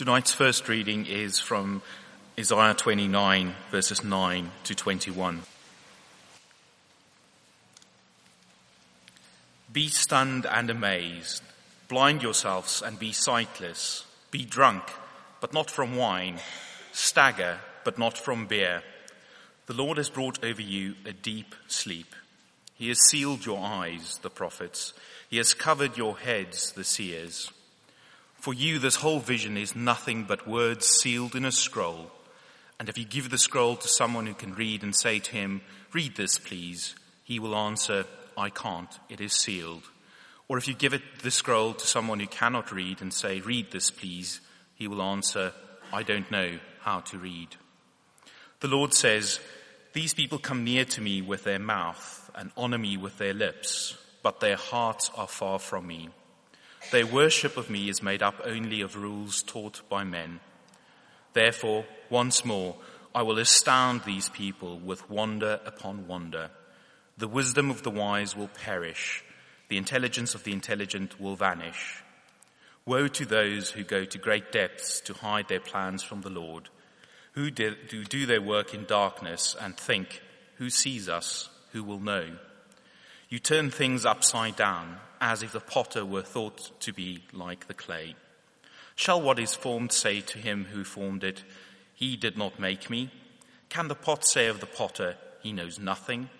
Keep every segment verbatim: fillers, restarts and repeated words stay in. Tonight's first reading is from Isaiah twenty-nine, verses nine to twenty-one. Be stunned and amazed, blind yourselves and be sightless, be drunk, but not from wine, stagger, but not from beer. The Lord has brought over you a deep sleep. He has sealed your eyes, the prophets. He has covered your heads, the seers. For you, this whole vision is nothing but words sealed in a scroll. And if you give the scroll to someone who can read and say to him, read this, please, he will answer, I can't, it is sealed. Or if you give it the scroll to someone who cannot read and say, read this, please, he will answer, I don't know how to read. The Lord says, these people come near to me with their mouth and honor me with their lips, but their hearts are far from me. Their worship of me is made up only of rules taught by men. Therefore, once more, I will astound these people with wonder upon wonder. The wisdom of the wise will perish. The intelligence of the intelligent will vanish. Woe to those who go to great depths to hide their plans from the Lord, who do their work in darkness and think, who sees us, who will know? You turn things upside down, as if the potter were thought to be like the clay. Shall what is formed say to him who formed it, he did not make me? Can the pot say of the potter, he knows nothing?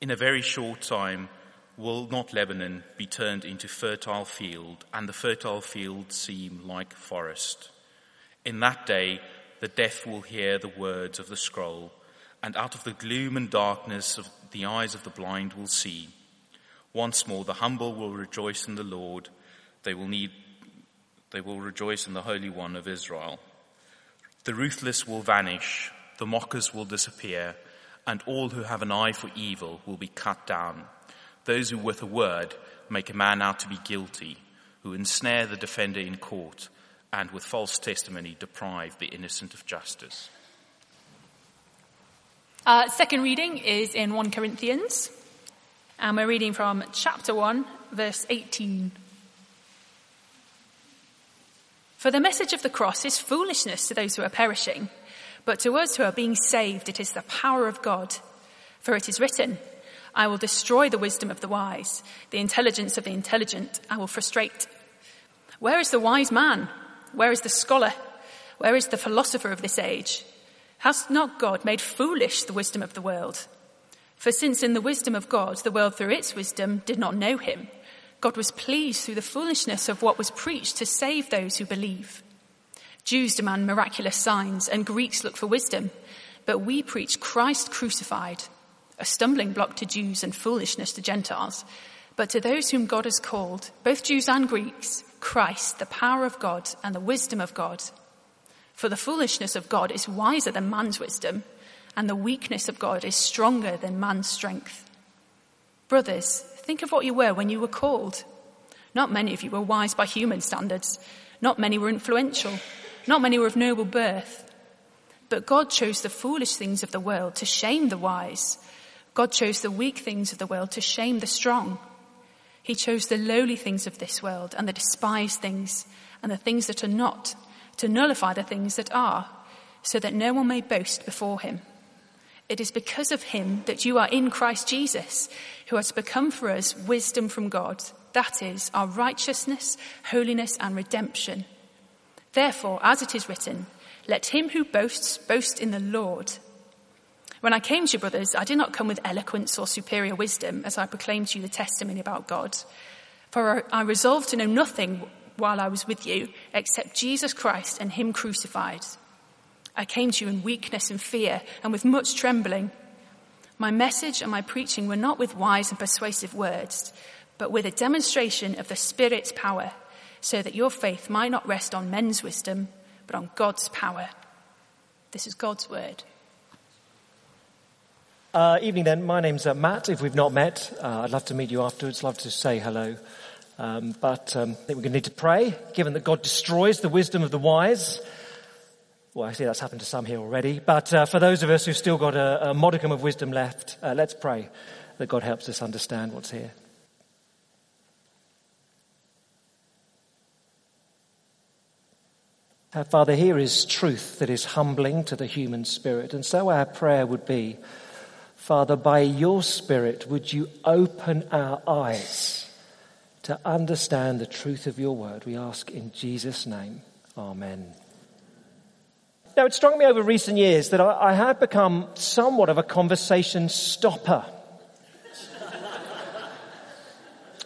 In a very short time will not Lebanon be turned into fertile field, and the fertile field seem like forest? In that day the deaf will hear the words of the scroll, and out of the gloom and darkness of the eyes of the blind will see. Once more, the humble will rejoice in the Lord. They will need, they will rejoice in the Holy One of Israel. The ruthless will vanish, the mockers will disappear, and all who have an eye for evil will be cut down. Those who with a word make a man out to be guilty, who ensnare the defender in court, and with false testimony deprive the innocent of justice. Uh, second reading is in First Corinthians, and we're reading from chapter one, verse eighteen. For the message of the cross is foolishness to those who are perishing, but to us who are being saved it is the power of God. For it is written, I will destroy the wisdom of the wise, the intelligence of the intelligent I will frustrate. Where is the wise man? Where is the scholar? Where is the philosopher of this age? Has not God made foolish the wisdom of the world? For since in the wisdom of God, the world through its wisdom did not know him, God was pleased through the foolishness of what was preached to save those who believe. Jews demand miraculous signs, and Greeks look for wisdom, but we preach Christ crucified, a stumbling block to Jews and foolishness to Gentiles, but to those whom God has called, both Jews and Greeks, Christ, the power of God and the wisdom of God. For the foolishness of God is wiser than man's wisdom, and the weakness of God is stronger than man's strength. Brothers, think of what you were when you were called. Not many of you were wise by human standards. Not many were influential. Not many were of noble birth. But God chose the foolish things of the world to shame the wise. God chose the weak things of the world to shame the strong. He chose the lowly things of this world and the despised things and the things that are not, to nullify the things that are, so that no one may boast before him. It is because of him that you are in Christ Jesus, who has become for us wisdom from God, that is, our righteousness, holiness, and redemption. Therefore, as it is written, let him who boasts boast in the Lord. When I came to you, brothers, I did not come with eloquence or superior wisdom, as I proclaimed to you the testimony about God. For I resolved to know nothing while I was with you, except Jesus Christ and him crucified. I came to you in weakness and fear and with much trembling. My message and my preaching were not with wise and persuasive words, but with a demonstration of the Spirit's power, so that your faith might not rest on men's wisdom, but on God's power. This is God's word. Uh, evening then, my name's uh, Matt. If we've not met, uh, I'd love to meet you afterwards, love to say hello. Um, but um, I think we're going to need to pray, given that God destroys the wisdom of the wise. Well, actually, that's happened to some here already. But uh, for those of us who've still got a, a modicum of wisdom left, uh, let's pray that God helps us understand what's here. Uh, Father, here is truth that is humbling to the human spirit. And so our prayer would be, Father, by your Spirit, would you open our eyes to understand the truth of your word? We ask in Jesus' name. Amen. Now, it struck me over recent years that I, I have become somewhat of a conversation stopper,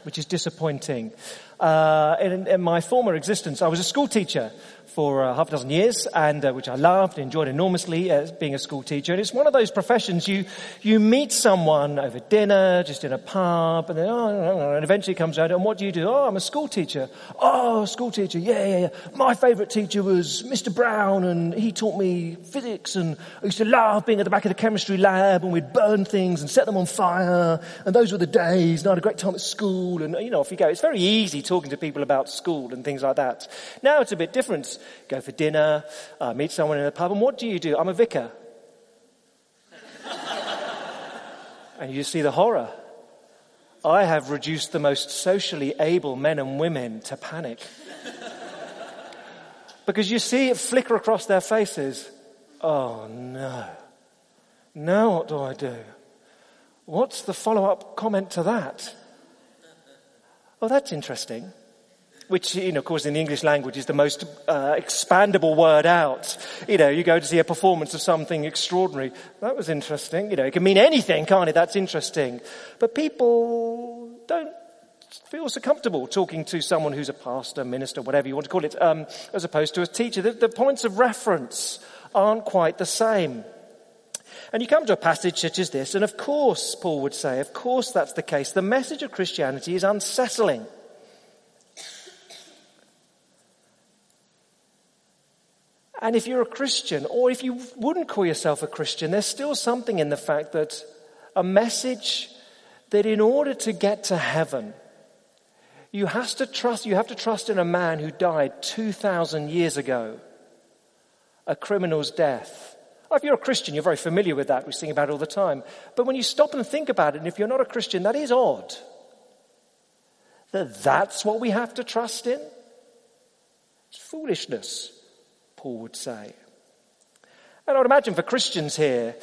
which is disappointing. Uh, in, in my former existence, I was a school teacher for uh, half a dozen years, and uh, which I loved, enjoyed enormously as uh, being a school teacher. And it's one of those professions you you meet someone over dinner, just in a pub, and then oh, and eventually comes out. And what do you do? Oh, I'm a school teacher. Oh, school teacher. Yeah, yeah, yeah. My favourite teacher was Mister Brown, and he taught me physics. And I used to love being at the back of the chemistry lab, and we'd burn things and set them on fire. And those were the days. And I had a great time at school. And you know, off you go. It's very easy talking to people about school and things like that. Now it's a bit different. Go for dinner, uh, meet someone in a pub, and what do you do? I'm a vicar. And you just see the horror. I have reduced the most socially able men and women to panic. Because you see it flicker across their faces. Oh, no. Now what do I do? What's the follow-up comment to that? Oh, that's interesting. Which, you know, of course, in the English language is the most uh, expandable word out. You know, you go to see a performance of something extraordinary. That was interesting. You know, it can mean anything, can't it? That's interesting. But people don't feel so comfortable talking to someone who's a pastor, minister, whatever you want to call it, um, as opposed to a teacher. The, the points of reference aren't quite the same. And you come to a passage such as this, and of course, Paul would say, of course that's the case. The message of Christianity is unsettling. And if you're a Christian, or if you wouldn't call yourself a Christian, there's still something in the fact that a message that in order to get to heaven, you have to trust, you have to trust in a man who died two thousand years ago, a criminal's death. If you're a Christian, you're very familiar with that. We sing about it all the time. But when you stop and think about it, and if you're not a Christian, that is odd. That that's what we have to trust in? It's foolishness, Paul would say. And I would imagine for Christians here,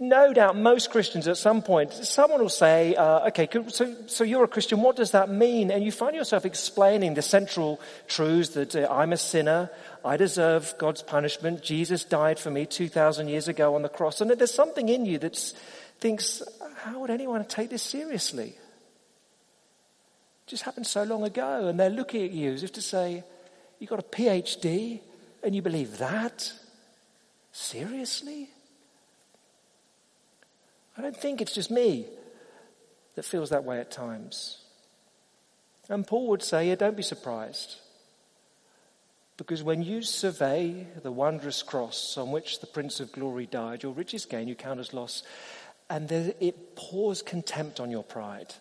no doubt most Christians at some point, someone will say, uh, okay, so, so you're a Christian, what does that mean? And you find yourself explaining the central truths that uh, I'm a sinner, I deserve God's punishment, Jesus died for me two thousand years ago on the cross. And there's something in you that thinks, how would anyone take this seriously? It just happened so long ago, and they're looking at you as if to say, you got a P H D? And you believe that? Seriously? I don't think it's just me that feels that way at times. And Paul would say, yeah, don't be surprised. Because when you survey the wondrous cross on which the Prince of Glory died, your richest gain you count as loss, and there, it pours contempt on your pride.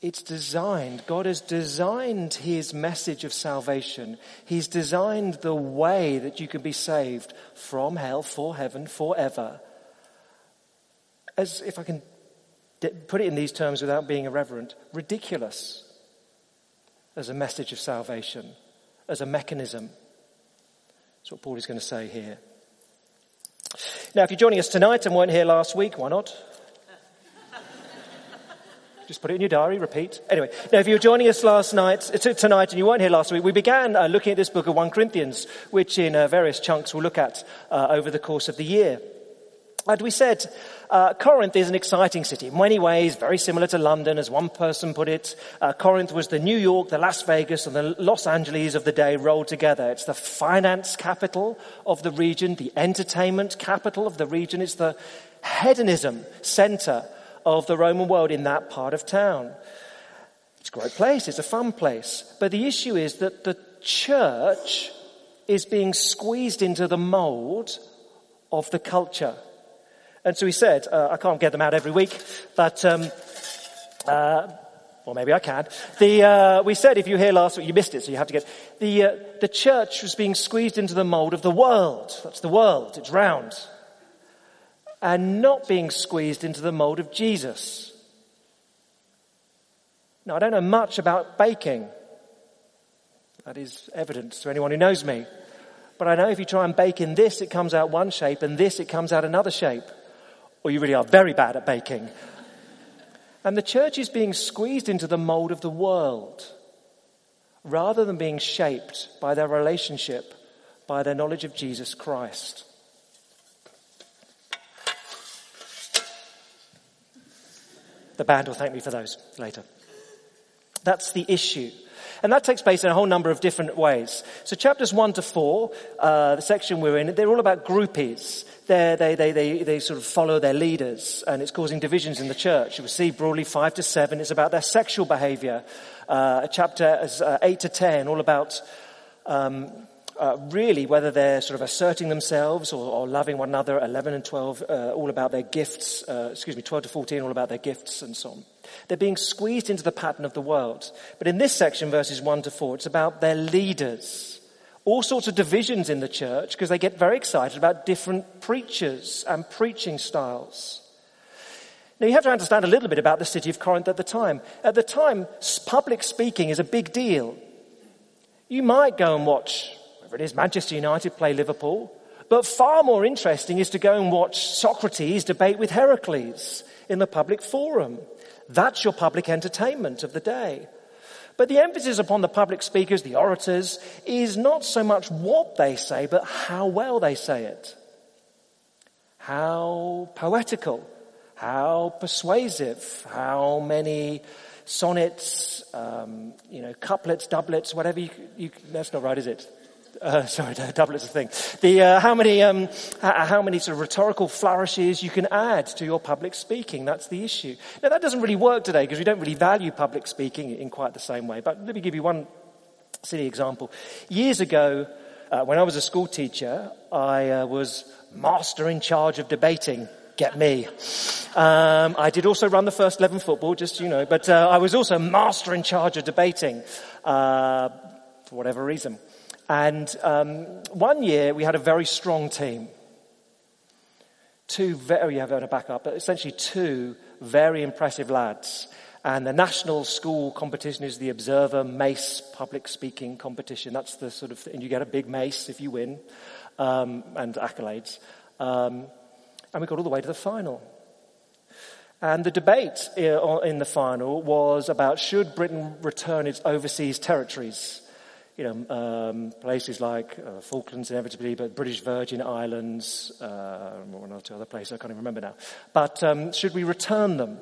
It's designed, God has designed his message of salvation. He's designed the way that you can be saved from hell for heaven forever. As if I can put it in these terms without being irreverent, ridiculous as a message of salvation, as a mechanism. That's what Paul is going to say here. Now, if you're joining us tonight and weren't here last week, why not? Just put it in your diary, repeat. Anyway, now if you were joining us last night, tonight, and you weren't here last week, we began uh, looking at this book of First Corinthians, which in uh, various chunks we'll look at uh, over the course of the year. And we said, uh, Corinth is an exciting city, in many ways very similar to London, as one person put it. Uh, Corinth was the New York, the Las Vegas, and the Los Angeles of the day rolled together. It's the finance capital of the region, the entertainment capital of the region. It's the hedonism center of the Roman world in that part of town. It's a great place, it's a fun place. But the issue is that the church is being squeezed into the mould of the culture. And so he said, uh, I can't get them out every week, but... Um, uh, Or maybe I can. The, uh, we said if you were here last week, you missed it, so you have to get... The, uh, the church was being squeezed into the mould of the world. That's the world, it's round. And not being squeezed into the mould of Jesus. Now, I don't know much about baking. That is evident to anyone who knows me. But I know if you try and bake in this, it comes out one shape, and this, it comes out another shape. Or you really are very bad at baking. And the church is being squeezed into the mold of the world, rather than being shaped by their relationship, by their knowledge of Jesus Christ. The band will thank me for those later. That's the issue. And that takes place in a whole number of different ways. So chapters one to four, uh, the section we're in, they're all about groupies. They're, they, they, they, they sort of follow their leaders, and it's causing divisions in the church. You will see broadly five to seven is about their sexual behavior. Uh, chapter is, uh, eight to ten, all about, um, Uh, really, whether they're sort of asserting themselves or, or loving one another. Eleven and twelve, uh, all about their gifts. Uh, excuse me, twelve to fourteen, all about their gifts and so on. They're being squeezed into the pattern of the world. But in this section, verses one to four, it's about their leaders. All sorts of divisions in the church because they get very excited about different preachers and preaching styles. Now, you have to understand a little bit about the city of Corinth at the time. At the time, public speaking is a big deal. You might go and watch... it is Manchester United play Liverpool, but far more interesting is to go and watch Socrates debate with Heracles in the public forum. That's your public entertainment of the day. But the emphasis upon the public speakers, the orators, is not so much what they say, but how well they say it. How poetical, how persuasive, how many sonnets, um, you know, couplets, doublets, whatever you, you that's not right, is it? Uh, sorry, doublets a thing. The uh, how many um, how many sort of rhetorical flourishes you can add to your public speaking. That's the issue. Now that doesn't really work today because we don't really value public speaking in quite the same way. But let me give you one silly example. Years ago, uh, when I was a school teacher, I uh, was master in charge of debating. Get me. Um, I did also run the first eleven football, just so you know. But uh, I was also master in charge of debating uh, for whatever reason. And um, one year we had a very strong team. Two very, I'm going to back up, but essentially two very impressive lads. And the national school competition is the Observer Mace public speaking competition. That's the sort of thing, and you get a big mace if you win, um, and accolades. Um, and we got all the way to the final. And the debate in the final was about should Britain return its overseas territories? You know, um, places like uh, Falklands, inevitably, but British Virgin Islands, uh, one or two other places, I can't even remember now. But um, should we return them?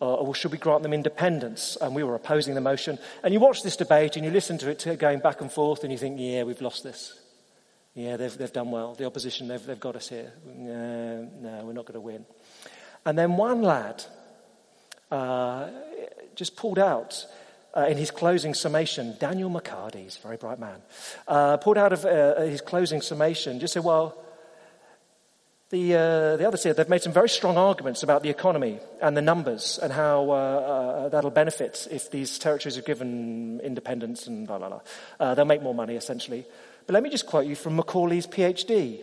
Or, or should we grant them independence? And we were opposing the motion. And you watch this debate and you listen to it going back and forth and you think, yeah, we've lost this. Yeah, they've, they've done well. The opposition, they've, they've got us here. No, no, we're not going to win. And then one lad uh, just pulled out. Uh, in his closing summation, Daniel McCarty, he's a very bright man, uh, pulled out of uh, his closing summation, just said, well, the uh, the others here, they've made some very strong arguments about the economy and the numbers and how uh, uh, that'll benefit if these territories are given independence and blah, blah, blah. Uh, they'll make more money, essentially. But let me just quote you from Macaulay's PhD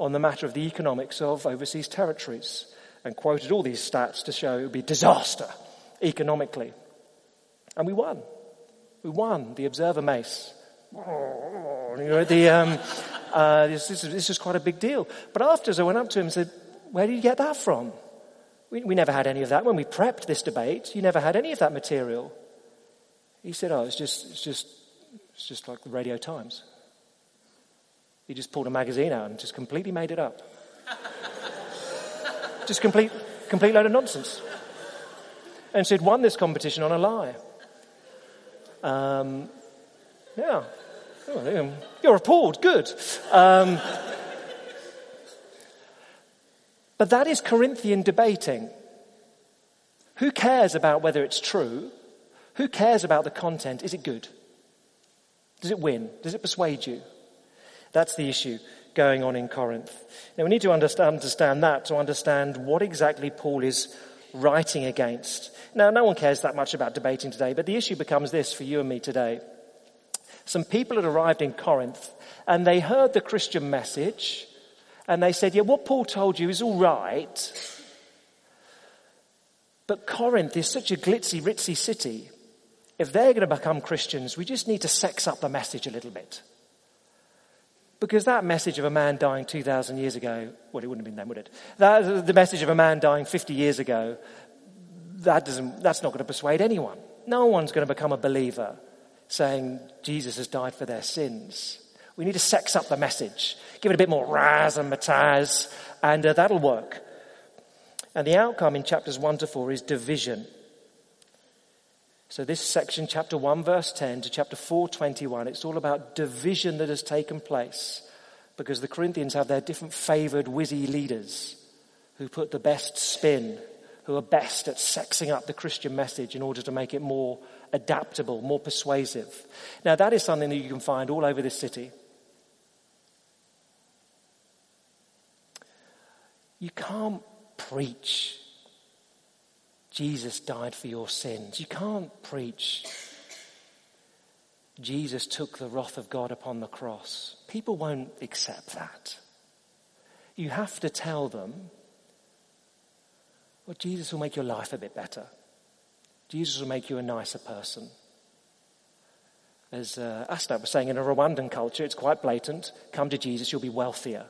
on the matter of the economics of overseas territories, and quoted all these stats to show it would be disaster economically. And we won. We won the Observer Mace. The, um, uh, this, this, this was quite a big deal. But afterwards, I went up to him and said, where did you get that from? We, we never had any of that. When we prepped this debate, you never had any of that material. He said, oh, it's just, it's just, it's just like the Radio Times. He just pulled a magazine out and just completely made it up. Just complete, complete load of nonsense. And so he'd won this competition on a lie. Um, yeah. You're appalled. Good. Um, but that is Corinthian debating. Who cares about whether it's true? Who cares about the content? Is it good? Does it win? Does it persuade you? That's the issue going on in Corinth. Now, we need to understand, understand that to understand what exactly Paul is writing against. Now, no one cares that much about debating today, but the issue becomes this for you and me today. Some people had arrived in Corinth, and they heard the Christian message, and they said, yeah, what Paul told you is all right, but Corinth is such a glitzy, ritzy city. if they're going to become Christians, we just need to sex up the message a little bit. Because that message of a man dying two thousand years ago, well, it wouldn't have been then, would it? That, the message of a man dying fifty years ago, that doesn't, that's not going to persuade anyone. No one's going to become a believer saying Jesus has died for their sins. We need to sex up the message. Give it a bit more razz and matazz, and uh, that'll work. And the outcome in chapters one to four is division. So this section, chapter one, verse ten, to chapter four, twenty-one, it's all about division that has taken place because the Corinthians have their different favoured whizzy leaders who put the best spin, who are best at sexing up the Christian message in order to make it more adaptable, more persuasive. Now, that is something that you can find all over this city. You can't preach Jesus died for your sins. You can't preach Jesus took the wrath of God upon the cross. People won't accept that. You have to tell them, well, Jesus will make your life a bit better. Jesus will make you a nicer person. As uh, Asnat was saying, in a Rwandan culture, it's quite blatant. Come to Jesus, you'll be wealthier.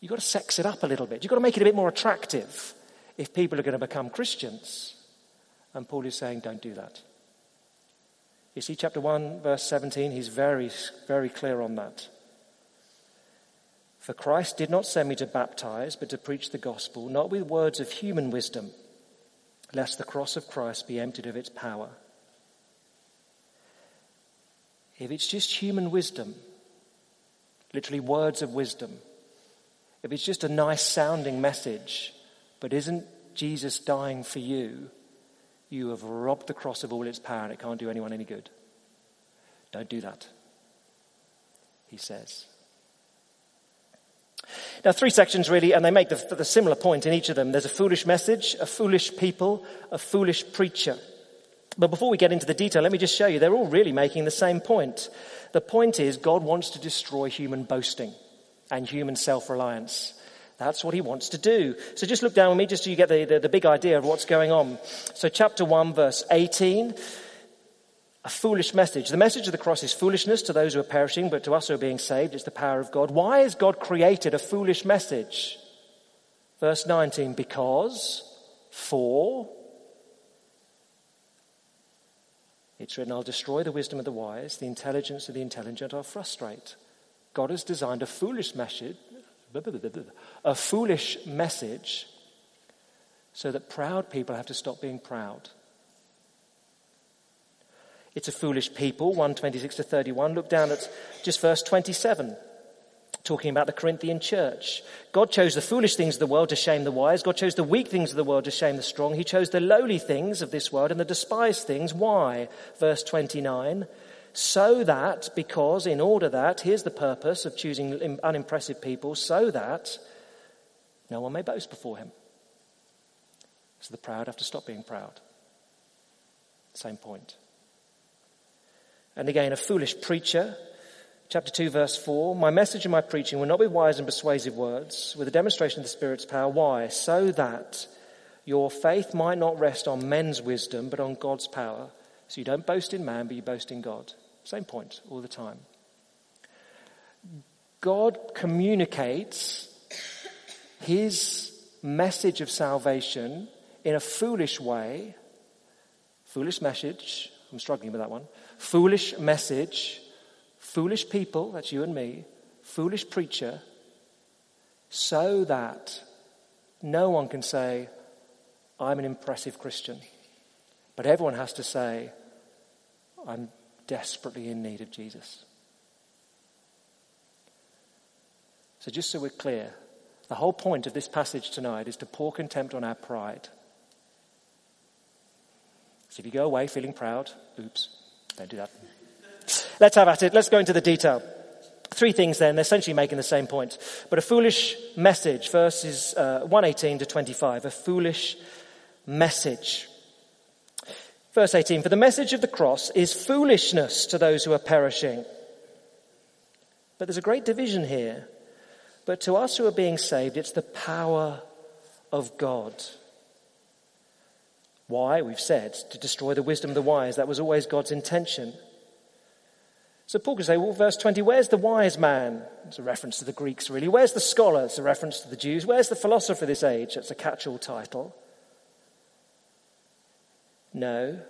You've got to sex it up a little bit. You've got to make it a bit more attractive. If people are going to become Christians, and Paul is saying, don't do that. You see, chapter one, verse seventeen, he's very, very clear on that. For Christ did not send me to baptize, but to preach the gospel, not with words of human wisdom, lest the cross of Christ be emptied of its power. If it's just human wisdom, literally words of wisdom, if it's just a nice sounding message, but isn't Jesus dying for you, you have robbed the cross of all its power and it can't do anyone any good. Don't do that, he says. Now, three sections really, and they make the, the similar point in each of them. There's a foolish message, a foolish people, a foolish preacher. But before we get into the detail, let me just show you, they're all really making the same point. The point is God wants to destroy human boasting and human self-reliance. That's what he wants to do. So just look down with me just so you get the, the, the big idea of what's going on. So chapter one, verse eighteen, a foolish message. The message of the cross is foolishness to those who are perishing, but to us who are being saved, it's the power of God. Why has God created a foolish message? Verse nineteen, because, for, it's written, I'll destroy the wisdom of the wise, the intelligence of the intelligent I'll frustrate. God has designed a foolish message, a foolish message so that proud people have to stop being proud. It's a foolish people, one twenty-six to thirty-one. Look down at just verse twenty-seven, talking about the Corinthian church. God chose the foolish things of the world to shame the wise. God chose the weak things of the world to shame the strong. He chose the lowly things of this world and the despised things. Why? Verse twenty-nine. So that, because, in order that, here's the purpose of choosing unimpressive people, so that no one may boast before him. So the proud have to stop being proud. Same point. And again, a foolish preacher. Chapter two, verse four. My message and my preaching will not be wise and persuasive words, with a demonstration of the Spirit's power. Why? So that your faith might not rest on men's wisdom, but on God's power. So you don't boast in man, but you boast in God. Same point all the time. God communicates his message of salvation in a foolish way. Foolish message. I'm struggling with that one. Foolish message. Foolish people, that's you and me. Foolish preacher. So that no one can say, I'm an impressive Christian. But everyone has to say, I'm desperately in need of Jesus. So just so we're clear, the whole point of this passage tonight is to pour contempt on our pride. So if you go away feeling proud, oops, don't do that. Let's have at it. Let's go into the detail. Three things then, they're essentially making the same point. But a foolish message, verses uh, one eighteen to twenty-five, a foolish message. Verse eighteen, for the message of the cross is foolishness to those who are perishing. But there's a great division here. But to us who are being saved, it's the power of God. Why? We've said, to destroy the wisdom of the wise. That was always God's intention. So Paul could say, well, verse twenty, where's the wise man? It's a reference to the Greeks, really. Where's the scholar? It's a reference to the Jews. Where's the philosopher of this age? That's a catch-all title. No.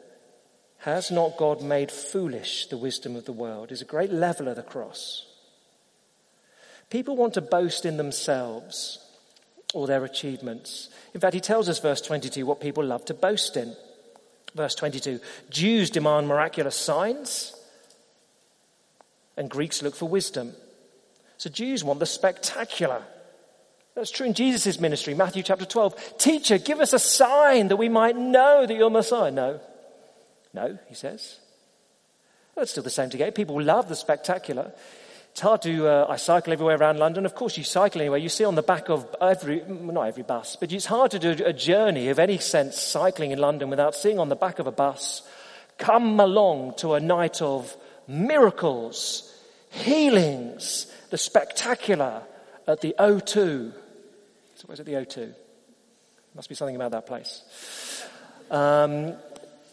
Has not God made foolish the wisdom of the world? Is a great level of the cross. People want to boast in themselves or their achievements. In fact, he tells us, verse twenty-two, what people love to boast in. Verse twenty-two, Jews demand miraculous signs, and Greeks look for wisdom. So Jews want the spectacular. That's true in Jesus' ministry. Matthew chapter twelve. Teacher, give us a sign that we might know that you're Messiah. No. No, he says. That's still the same today. People love the spectacular. It's hard to, uh, I cycle everywhere around London. Of course you cycle anywhere. You see on the back of every, not every bus, but it's hard to do a journey of any sense cycling in London without seeing on the back of a bus, come along to a night of miracles, healings, the spectacular at the O two. It's always at the O two. Must be something about that place. Um,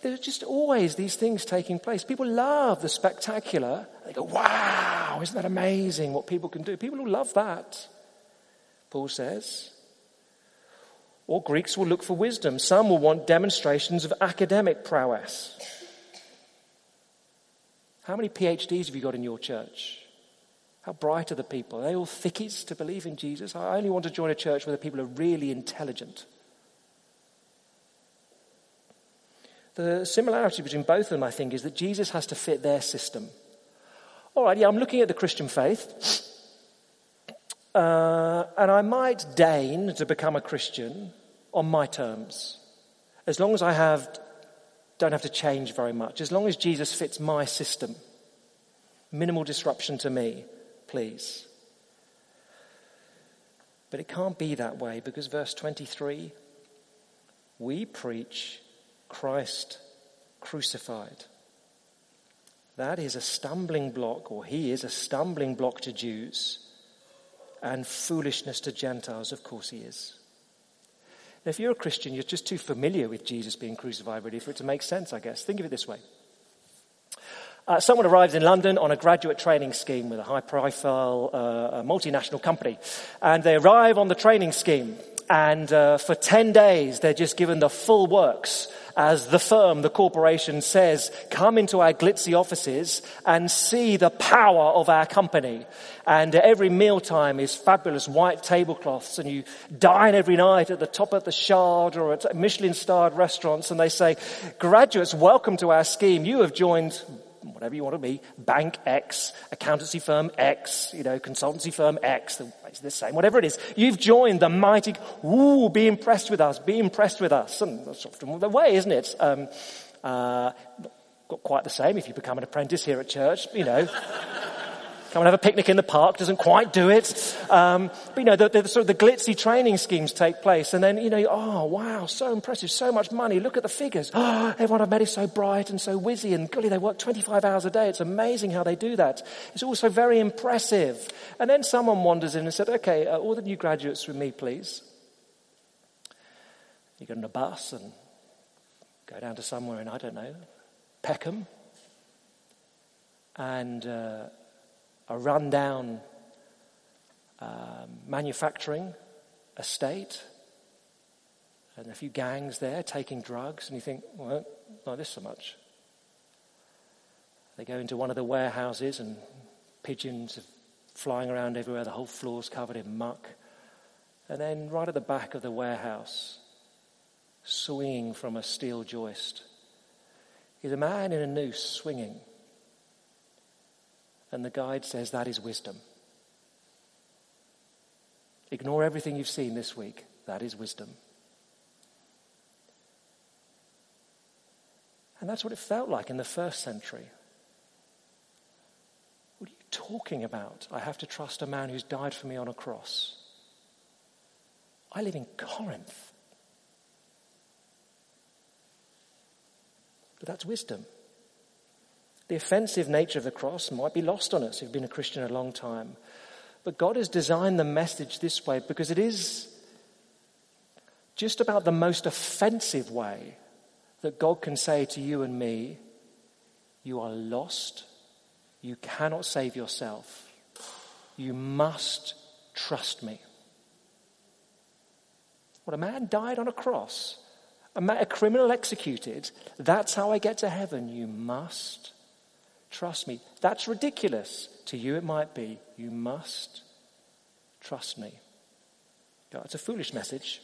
there's just always these things taking place. People love the spectacular. They go, wow, isn't that amazing what people can do? People will love that, Paul says. Or Greeks will look for wisdom. Some will want demonstrations of academic prowess. How many P H Ds have you got in your church? How bright are the people? Are they all thickies to believe in Jesus? I only want to join a church where the people are really intelligent. The similarity between both of them, I think, is that Jesus has to fit their system. All right, yeah, I'm looking at the Christian faith, uh, and I might deign to become a Christian on my terms, as long as I have don't have to change very much. As long as Jesus fits my system, minimal disruption to me, please. But it can't be that way, because verse twenty-three, we preach Christ crucified. That is a stumbling block, or he is a stumbling block to Jews and foolishness to Gentiles. Of course he is. Now, if you're a Christian, you're just too familiar with Jesus being crucified, really, for it to make sense, I guess. Think of it this way. Uh, someone arrives in London on a graduate training scheme with a high-profile uh, multinational company, and they arrive on the training scheme. And uh, for ten days, they're just given the full works as the firm, the corporation says, come into our glitzy offices and see the power of our company. And every mealtime is fabulous white tablecloths, and you dine every night at the top of the Shard or at Michelin-starred restaurants, and they say, graduates, welcome to our scheme. You have joined whatever you want to be, bank X, accountancy firm X, you know, consultancy firm X, it's the same, whatever it is. You've joined the mighty, ooh, be impressed with us, be impressed with us. And that's often the way, isn't it? Um, uh, got quite the same if you become an apprentice here at church, you know. Come and have a picnic in the park, doesn't quite do it. Um, but, you know, the, the sort of the glitzy training schemes take place. And then, you know, oh, wow, so impressive, so much money. Look at the figures. Oh, everyone I've met is so bright and so whizzy. And, golly, they work twenty-five hours a day. It's amazing how they do that. It's also very impressive. And then someone wanders in and said, okay, uh, all the new graduates with me, please. You get on a bus and go down to somewhere in, I don't know, Peckham. And Uh, a run-down um, manufacturing estate, and a few gangs there taking drugs, and you think, well, not this so much. They go into one of the warehouses, and pigeons are flying around everywhere, the whole floor's covered in muck, and then right at the back of the warehouse, swinging from a steel joist, is a man in a noose swinging. And the guide says, that is wisdom. Ignore everything you've seen this week. That is wisdom. And that's what it felt like in the first century. What are you talking about? I have to trust a man who's died for me on a cross. I live in Corinth. But that's wisdom. The offensive nature of the cross might be lost on us if you've been a Christian a long time. But God has designed the message this way because it is just about the most offensive way that God can say to you and me, you are lost, you cannot save yourself, you must trust me. Well, a man died on a cross, a, man, a criminal executed, that's how I get to heaven, you must trust me. That's ridiculous, to you it might be, you must trust me. It's a foolish message.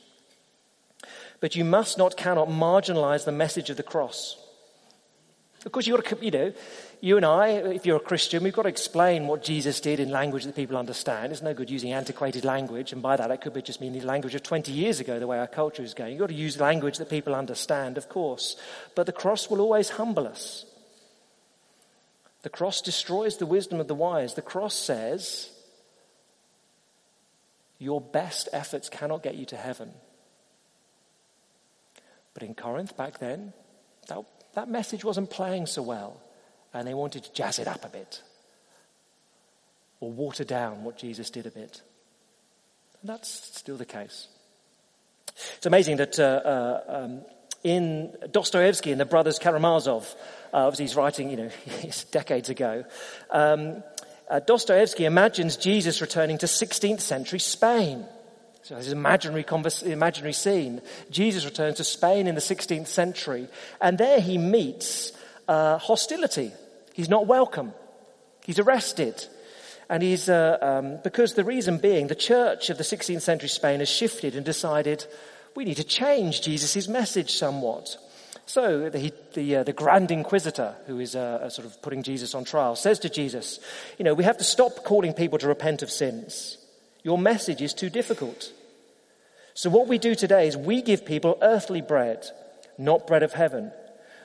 But you must not, cannot marginalize the message of the cross. Of course, you've got to, you know, you and I, if you're a Christian, we've got to explain what Jesus did in language that people understand. It's no good using antiquated language, and by that, that could be just mean the language of twenty years ago, the way our culture is going. You've got to use language that people understand, of course. But the cross will always humble us. The cross destroys the wisdom of the wise. The cross says, your best efforts cannot get you to heaven. But in Corinth back then, that, that message wasn't playing so well, and they wanted to jazz it up a bit or water down what Jesus did a bit. And that's still the case. It's amazing that uh, uh, um, in Dostoevsky, in the Brothers Karamazov, uh, obviously he's writing, you know, decades ago, um, uh, Dostoevsky imagines Jesus returning to sixteenth century Spain. So this imaginary, converse, imaginary scene. Jesus returns to Spain in the sixteenth century, and there he meets uh, hostility. He's not welcome. He's arrested. And he's, uh, um, because the reason being, the church of the sixteenth century Spain has shifted and decided, we need to change Jesus' message somewhat. So the the, uh, the grand inquisitor, who is uh, sort of putting Jesus on trial, says to Jesus, you know, we have to stop calling people to repent of sins. Your message is too difficult. So what we do today is we give people earthly bread, not bread of heaven.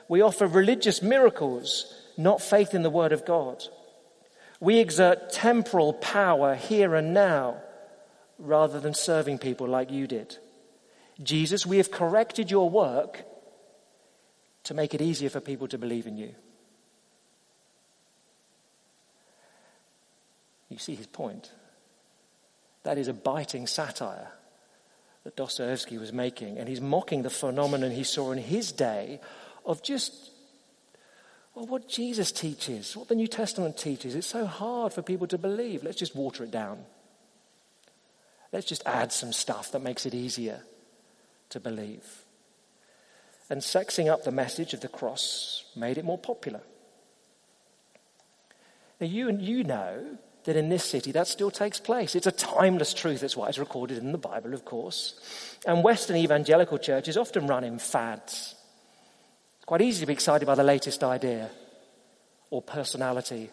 We offer religious miracles, not faith in the word of God. We exert temporal power here and now, rather than serving people like you did. Jesus, we have corrected your work to make it easier for people to believe in you. You see his point. That is a biting satire that Dostoevsky was making. And he's mocking the phenomenon he saw in his day of just, well, what Jesus teaches, what the New Testament teaches. It's so hard for people to believe. Let's just water it down. Let's just add some stuff that makes it easier to believe. And sexing up the message of the cross made it more popular. Now, you and you know that in this city that still takes place. It's a timeless truth. That's why it's recorded in the Bible, of course. And Western evangelical churches often run in fads. It's quite easy to be excited by the latest idea or personality.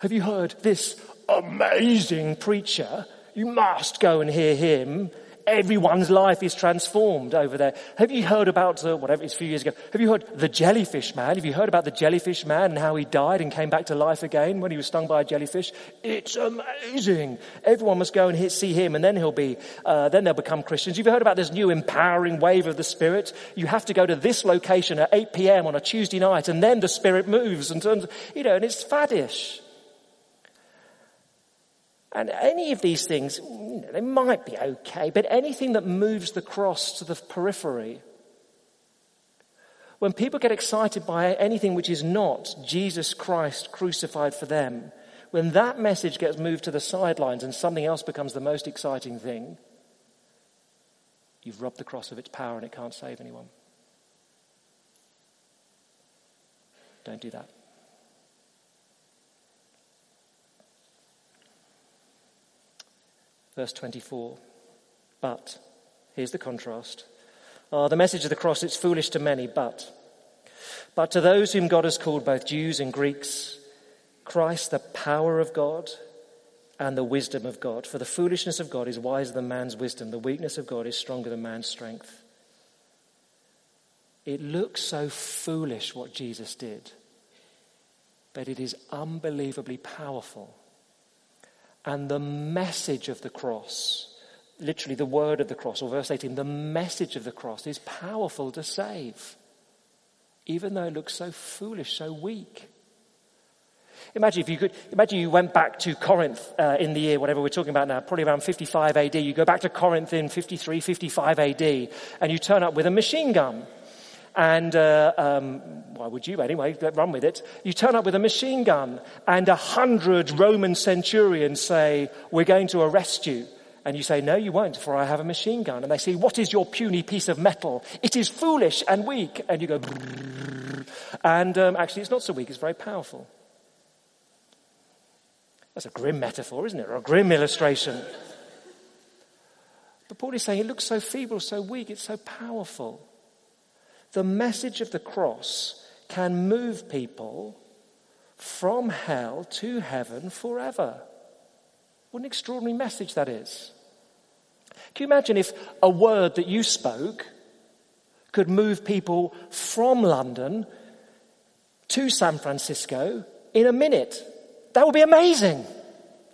Have you heard this amazing preacher? You must go and hear him. Everyone's life is transformed over there. Have you heard about, uh, whatever, it's a few years ago, have you heard the jellyfish man? Have you heard about the jellyfish man and how he died and came back to life again when he was stung by a jellyfish? It's amazing. Everyone must go and hit, see him, and then he'll be, uh, then they'll become Christians. You've heard about this new empowering wave of the Spirit. You have to go to this location at eight p.m. on a Tuesday night, and then the Spirit moves and turns, you know, and it's faddish. And any of these things, you know, they might be okay, but anything that moves the cross to the periphery. When people get excited by anything which is not Jesus Christ crucified for them, when that message gets moved to the sidelines and something else becomes the most exciting thing, you've robbed the cross of its power and it can't save anyone. Don't do that. Verse twenty-four, but, here's the contrast. Oh, the message of the cross, it's foolish to many, but. But to those whom God has called, both Jews and Greeks, Christ, the power of God and the wisdom of God. For the foolishness of God is wiser than man's wisdom. The weakness of God is stronger than man's strength. It looks so foolish what Jesus did, but it is unbelievably powerful. And the message of the cross, literally the word of the cross, or verse eighteen, the message of the cross is powerful to save, even though it looks so foolish, so weak. Imagine if you could, imagine you went back to Corinth uh, in the year, whatever we're talking about now, probably around fifty-five A D. You go back to Corinth in fifty-three, fifty-five A D, and you turn up with a machine gun. and uh, um, why would you anyway, run with it. You turn up with a machine gun, and a hundred Roman centurions say, we're going to arrest you. And you say, no, you won't, for I have a machine gun. And they say, what is your puny piece of metal? It is foolish and weak. And you go, brrr. And um, actually it's not so weak, it's very powerful. That's a grim metaphor, isn't it? Or a grim illustration. But Paul is saying it looks so feeble, so weak, it's so powerful. The message of the cross can move people from hell to heaven forever. What an extraordinary message that is. Can you imagine if a word that you spoke could move people from London to San Francisco in a minute? That would be amazing.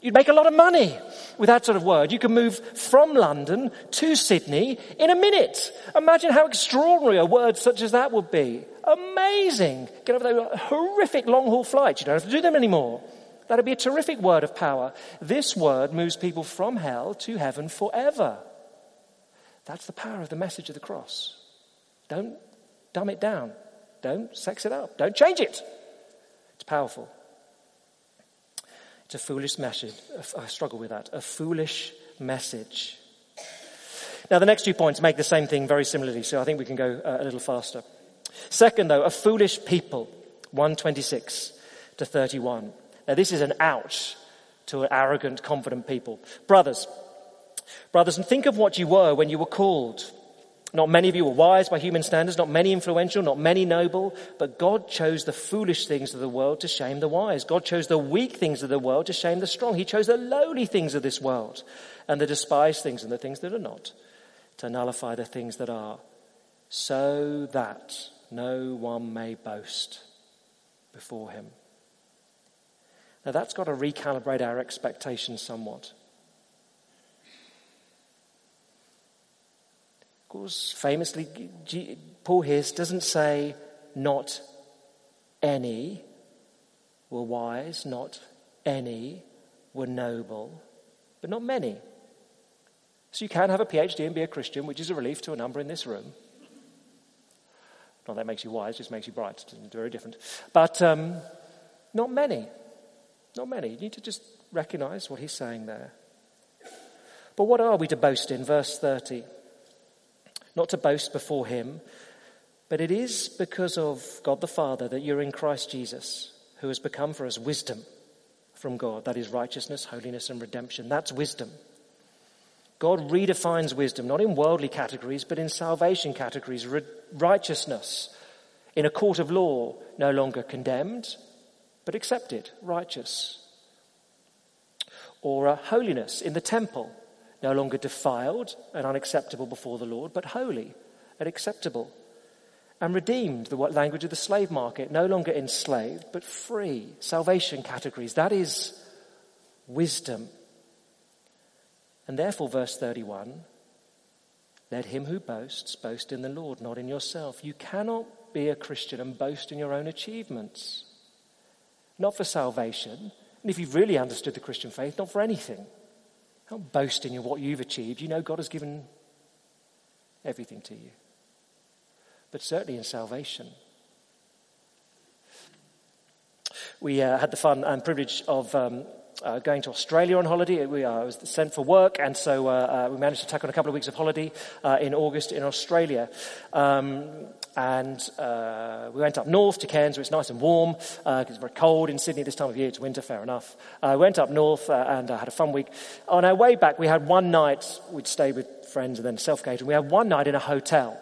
You'd make a lot of money with that sort of word. You can move from London to Sydney in a minute. Imagine how extraordinary a word such as that would be. Amazing. Get over those horrific long-haul flights. You don't have to do them anymore. That would be a terrific word of power. This word moves people from hell to heaven forever. That's the power of the message of the cross. Don't dumb it down. Don't sex it up. Don't change it. It's powerful. It's a foolish message. I struggle with that. A foolish message. Now, the next two points make the same thing very similarly, so I think we can go uh, a little faster. Second, though, a foolish people, one twenty-six to thirty-one. Now, this is an ouch to an arrogant, confident people. Brothers, brothers, and think of what you were when you were called. Not many of you were wise by human standards, not many influential, not many noble, but God chose the foolish things of the world to shame the wise. God chose the weak things of the world to shame the strong. He chose the lowly things of this world and the despised things and the things that are not to nullify the things that are, so that no one may boast before him. Now that's got to recalibrate our expectations somewhat. Of course, famously, Paul here doesn't say not any were wise, not any were noble, but not many. So you can have a P H D and be a Christian, which is a relief to a number in this room. Not that it makes you wise, it just makes you bright. It's very different. But um, not many. Not many. You need to just recognize what he's saying there. But what are we to boast in? Verse thirty. Not to boast before him, but it is because of God the Father that you're in Christ Jesus, who has become for us wisdom from God. That is righteousness, holiness, and redemption. That's wisdom. God redefines wisdom, not in worldly categories, but in salvation categories. Re- righteousness, in a court of law, no longer condemned, but accepted, righteous. Or a holiness in the temple, no longer defiled and unacceptable before the Lord, but holy and acceptable. And redeemed, the language of the slave market, no longer enslaved, but free. Salvation categories, that is wisdom. And therefore, verse thirty-one, let him who boasts, boast in the Lord, not in yourself. You cannot be a Christian and boast in your own achievements. Not for salvation, and if you've really understood the Christian faith, not for anything. Don't boast in what you've achieved. You know God has given everything to you. But certainly in salvation. We uh, had the fun and privilege of um, uh, going to Australia on holiday. We, uh, I was sent for work, and so uh, uh, we managed to tack on a couple of weeks of holiday uh, in August in Australia. Um, and uh, we went up north to Cairns, where it's nice and warm, because uh, it's very cold in Sydney this time of year. It's winter, fair enough. I uh, went up north, uh, and I had a fun week. On our way back, we had one night, we'd stay with friends and then self-catered, and we had one night in a hotel.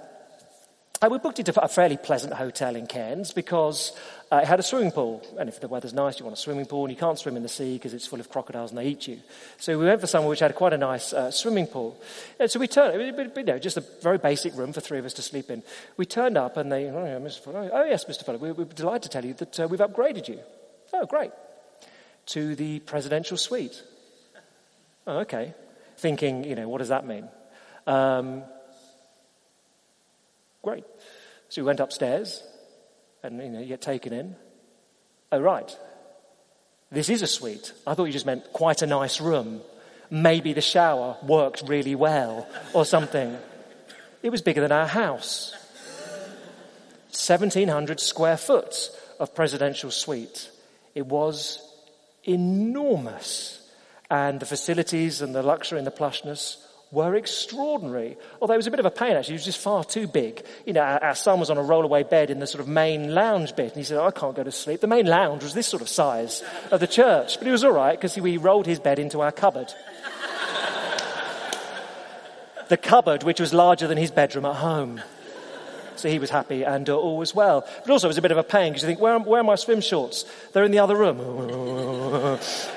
And we booked it to a fairly pleasant hotel in Cairns, because uh, it had a swimming pool, and if the weather's nice, you want a swimming pool, and you can't swim in the sea because it's full of crocodiles and they eat you. So we went for somewhere which had quite a nice uh, swimming pool. And so we turned, you know, just a very basic room for three of us to sleep in. We turned up, and they, oh, yeah, Mister Fuller, oh yes, Mister Fuller, we, we're delighted to tell you that uh, we've upgraded you. Oh, great. To the presidential suite. Oh, okay. Thinking, you know, what does that mean? Um... Great. So we went upstairs, and you know, you get taken in. Oh, right. This is a suite. I thought you just meant quite a nice room. Maybe the shower worked really well or something. It was bigger than our house. seventeen hundred square foot of presidential suite. It was enormous. And the facilities and the luxury and the plushness were extraordinary. Although it was a bit of a pain, actually. It was just far too big. You know, our, our son was on a rollaway bed in the sort of main lounge bit. And he said, oh, I can't go to sleep. The main lounge was this sort of size of the church. But he was all right because we rolled his bed into our cupboard. The cupboard, which was larger than his bedroom at home. So he was happy and uh, all was well. But also it was a bit of a pain because you think, where, where are my swim shorts? They're in the other room.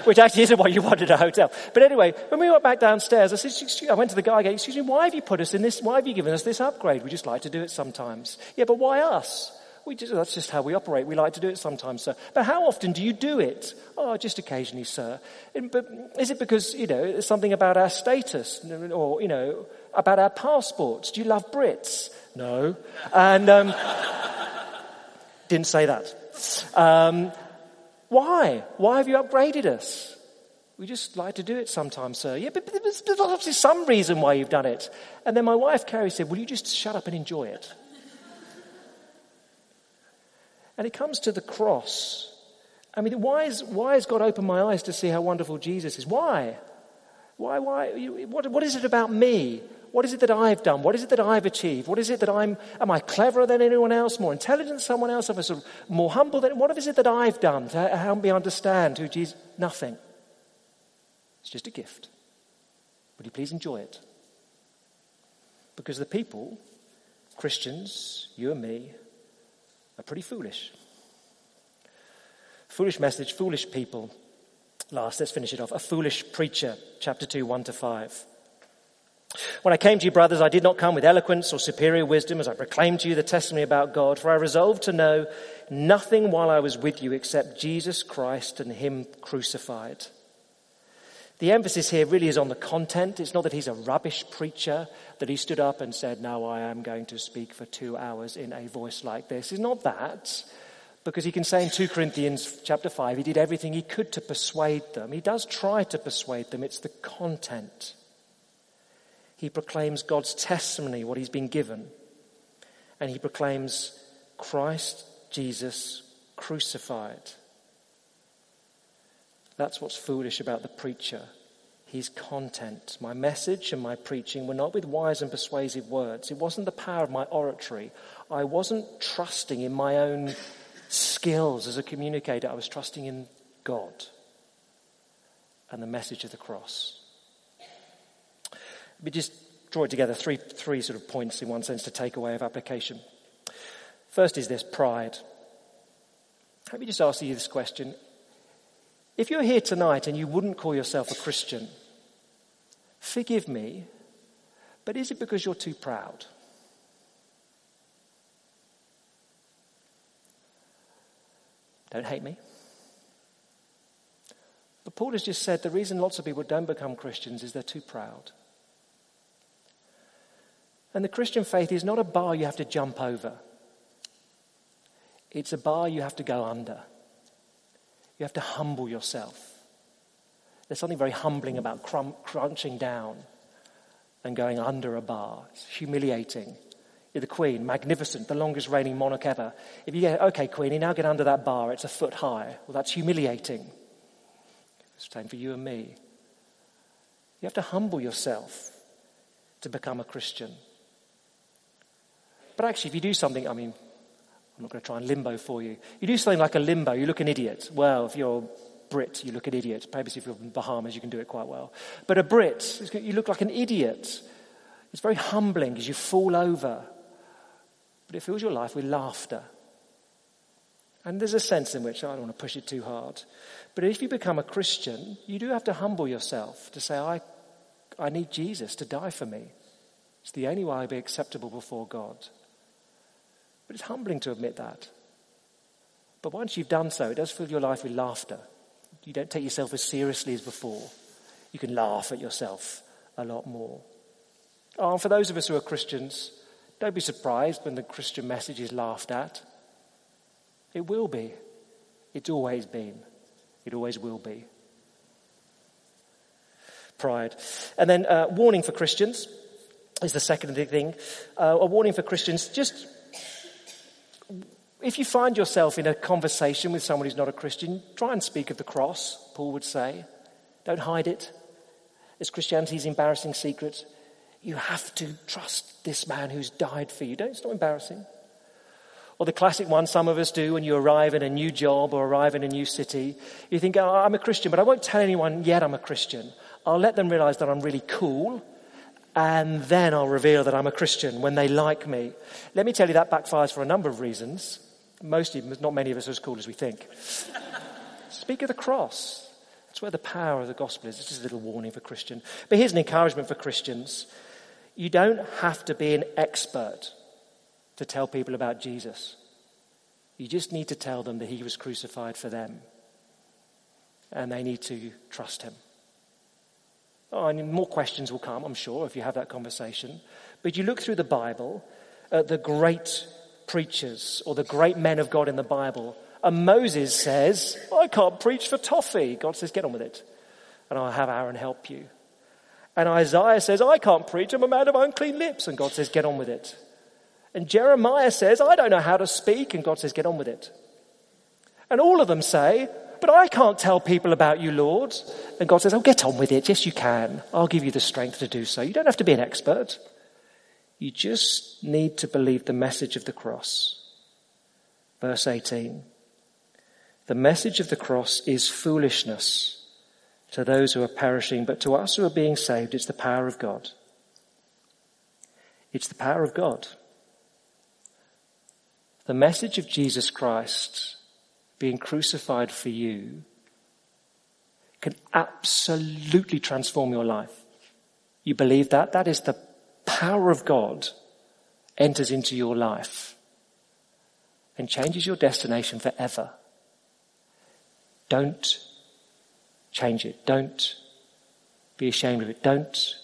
Which actually isn't what you want at a hotel. But anyway, when we went back downstairs, I said, excuse, I went to the guy again, excuse me, why have you put us in this? Why have you given us this upgrade? We just like to do it sometimes. Yeah, but why us? We just, that's just how we operate. We like to do it sometimes, sir. But how often do you do it? Oh, just occasionally, sir. And, but is it because, you know, it's something about our status or, you know, about our passports? Do you love Brits? No. And um, didn't say that. Um, why? Why have you upgraded us? We just like to do it sometimes, sir. Yeah, but there's obviously some reason why you've done it. And then my wife, Carrie, said, will you just shut up and enjoy it? And it comes to the cross. I mean, why, is, why has God opened my eyes to see how wonderful Jesus is? Why? Why, why? What, what is it about me? What is it that I've done? What is it that I've achieved? What is it that I'm, am I cleverer than anyone else? More intelligent than someone else? Am I sort of more humble than, what is it that I've done to help me understand who Jesus, nothing. It's just a gift. Would you please enjoy it? Because the people, Christians, you and me, are pretty foolish. Foolish message, foolish people. Last, let's finish it off. A foolish preacher, chapter two, one to five. When I came to you, brothers, I did not come with eloquence or superior wisdom as I proclaimed to you the testimony about God, for I resolved to know nothing while I was with you except Jesus Christ and him crucified. The emphasis here really is on the content. It's not that he's a rubbish preacher, that he stood up and said, now I am going to speak for two hours in a voice like this. It's not that, because he can say in Second Corinthians chapter five, he did everything he could to persuade them. He does try to persuade them. It's the content. He proclaims God's testimony, what he's been given. And he proclaims Christ Jesus crucified. That's what's foolish about the preacher. His content. My message and my preaching were not with wise and persuasive words. It wasn't the power of my oratory. I wasn't trusting in my own skills as a communicator. I was trusting in God and the message of the cross. Let me just draw it together. Three, three sort of points in one sense to take away of application. First is this, pride. Let me just ask you this question. If you're here tonight and you wouldn't call yourself a Christian, forgive me, but is it because you're too proud? Don't hate me. But Paul has just said the reason lots of people don't become Christians is they're too proud. And the Christian faith is not a bar you have to jump over. It's a bar you have to go under. You have to humble yourself. There's something very humbling about crunch, crunching down and going under a bar. It's humiliating. You're the Queen, magnificent, the longest reigning monarch ever. If you get, okay, Queen, you now get under that bar, it's a foot high. Well, that's humiliating. It's the same for you and me. You have to humble yourself to become a Christian. But actually, if you do something, I mean, I'm not going to try and limbo for you. You do something like a limbo, you look an idiot. Well, if you're Brit, you look an idiot. Perhaps if you're from Bahamas, you can do it quite well. But a Brit, you look like an idiot. It's very humbling because you fall over. But it fills your life with laughter. And there's a sense in which, oh, I don't want to push it too hard. But if you become a Christian, you do have to humble yourself to say, I, I need Jesus to die for me. It's the only way I'll be acceptable before God. But it's humbling to admit that. But once you've done so, it does fill your life with laughter. You don't take yourself as seriously as before. You can laugh at yourself a lot more. Oh, and for those of us who are Christians, don't be surprised when the Christian message is laughed at. It will be. It's always been. It always will be. Pride. And then uh, warning for Christians is the second thing. Uh, a warning for Christians, just... If you find yourself in a conversation with someone who's not a Christian, try and speak of the cross, Paul would say. Don't hide it. It's Christianity's embarrassing secret. You have to trust this man who's died for you. Don't, it's not embarrassing. Or the classic one some of us do when you arrive in a new job or arrive in a new city. You think, oh, I'm a Christian, but I won't tell anyone yet I'm a Christian. I'll let them realize that I'm really cool, and then I'll reveal that I'm a Christian when they like me. Let me tell you, that backfires for a number of reasons. Mostly, not many of us are as cool as we think. Speak of the cross. That's where the power of the gospel is. This is a little warning for Christian. But here's an encouragement for Christians. You don't have to be an expert to tell people about Jesus. You just need to tell them that he was crucified for them, and they need to trust him. Oh, and more questions will come, I'm sure, if you have that conversation. But you look through the Bible at the great preachers or the great men of God in the Bible, and Moses says, I can't preach for toffee. God says, get on with it, and I'll have Aaron help you. And Isaiah says, I can't preach, I'm a man of unclean lips. And God says, get on with it. And Jeremiah says, I don't know how to speak. And God says, get on with it. And all of them say, but I can't tell people about you, Lord. And God says, oh, get on with it. Yes, you can. I'll give you the strength to do so. You don't have to be an expert. You just need to believe the message of the cross. Verse eighteen. The message of the cross is foolishness to those who are perishing, but to us who are being saved, it's the power of God. It's the power of God. The message of Jesus Christ being crucified for you can absolutely transform your life. You believe that? That is the power of God enters into your life and changes your destination forever. Don't change it. Don't be ashamed of it. Don't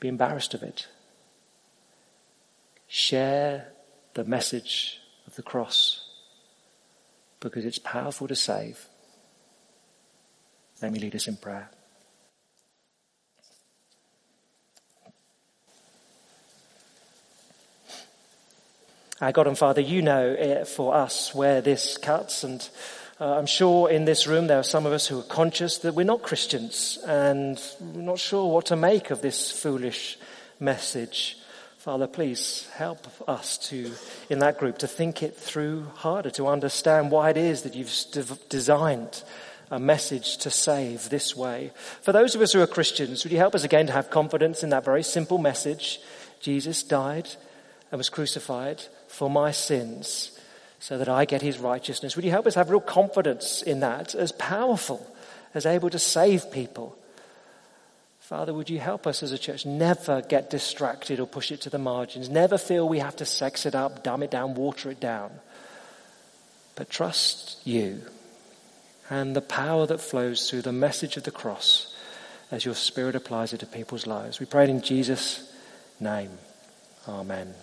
be embarrassed of it. Share the message of the cross, because it's powerful to save. Let me lead us in prayer. Our God and Father, you know for us where this cuts, and uh, I'm sure in this room there are some of us who are conscious that we're not Christians and we're not sure what to make of this foolish message. Father, please help us to, in that group, to think it through harder, to understand why it is that you've st- designed a message to save this way. For those of us who are Christians, would you help us again to have confidence in that very simple message? Jesus died and was crucified for my sins so that I get his righteousness. Would you help us have real confidence in that, as powerful, as able to save people? Father, would you help us as a church never get distracted or push it to the margins, never feel we have to sex it up, dumb it down, water it down, but trust you and the power that flows through the message of the cross as your Spirit applies it to people's lives. We pray it in Jesus' name. Amen.